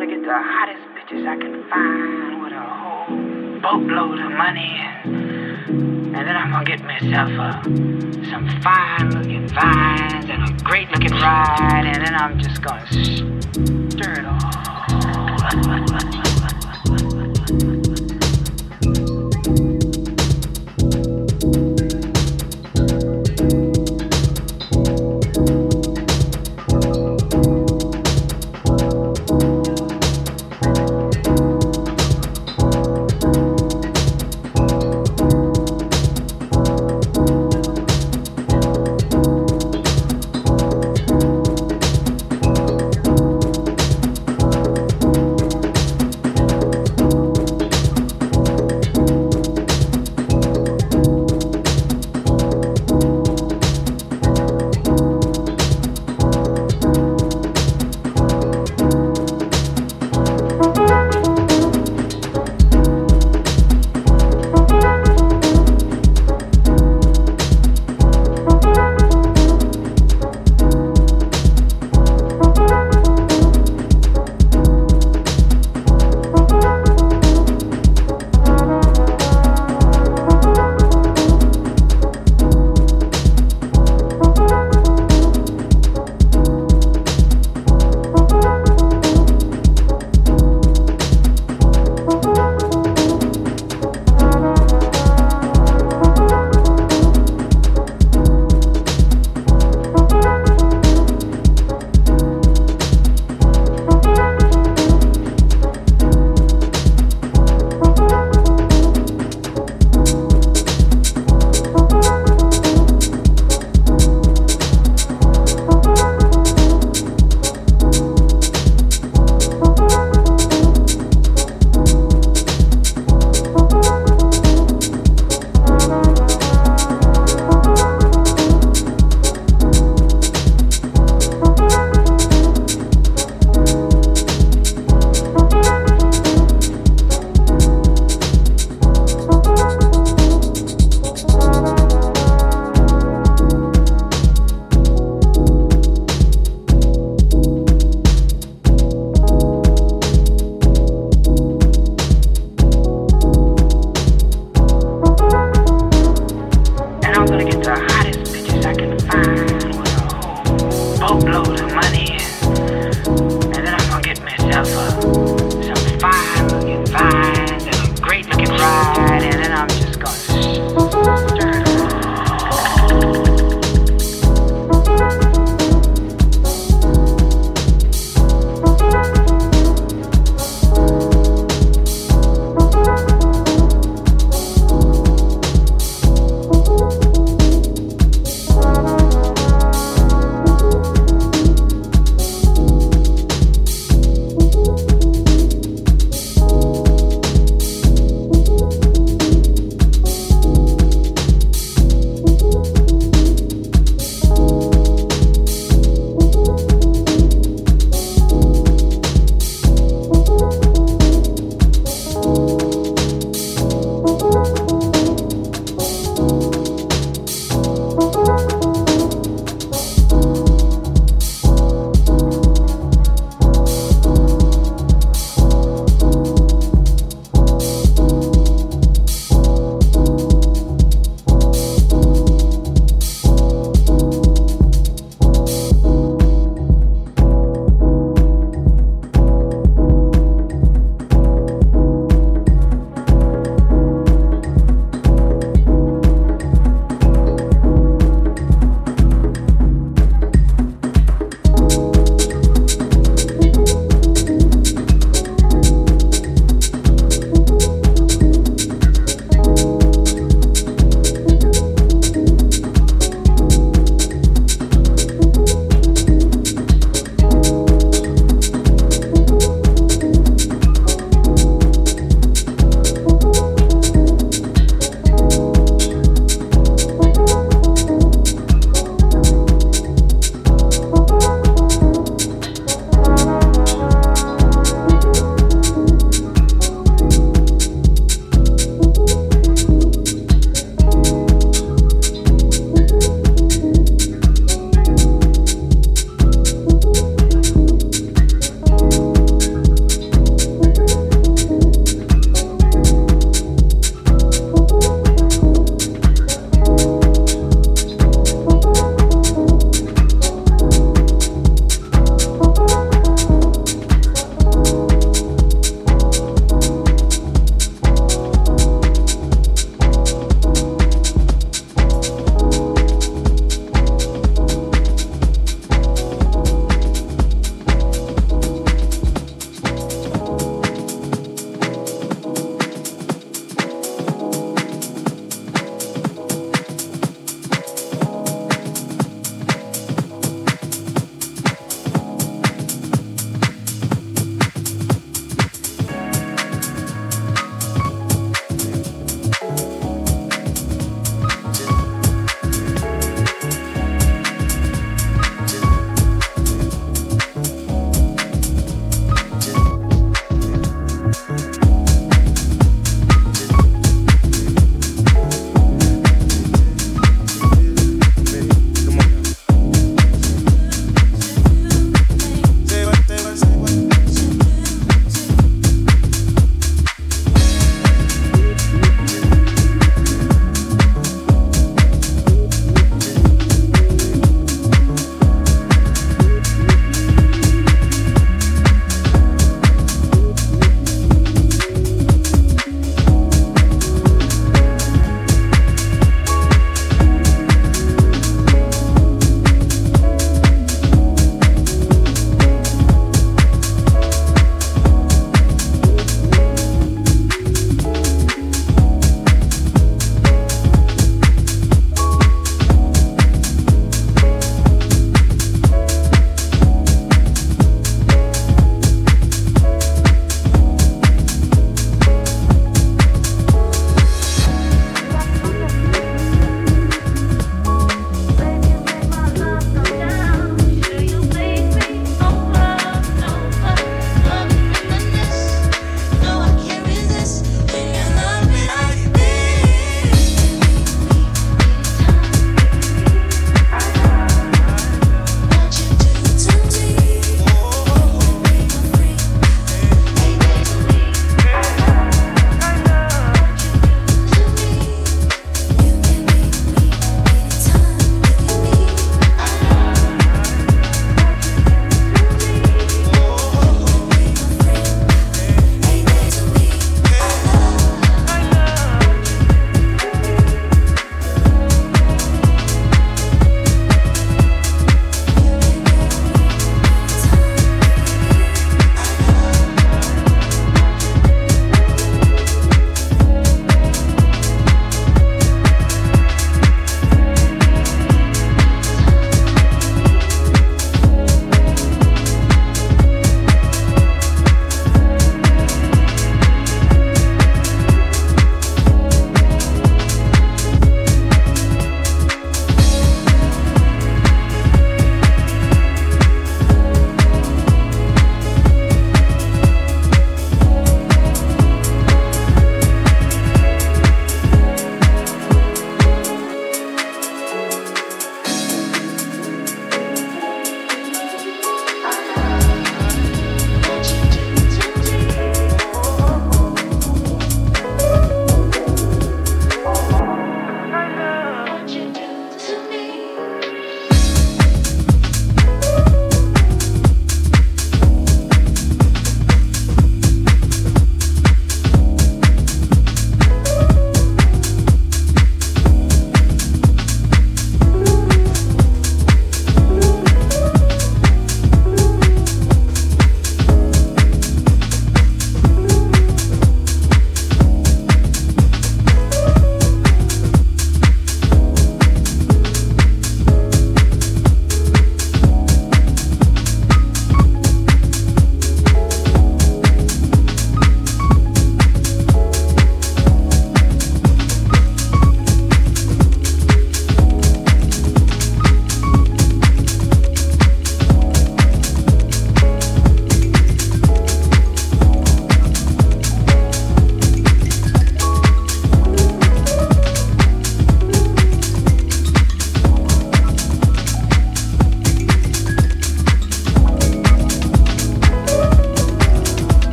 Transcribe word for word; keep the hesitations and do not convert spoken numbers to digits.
gonna get the hottest bitches I can find with a whole boatload of money, and, and then I'm gonna get myself uh, some fine looking vines and a great looking ride, and then I'm just gonna stir it all.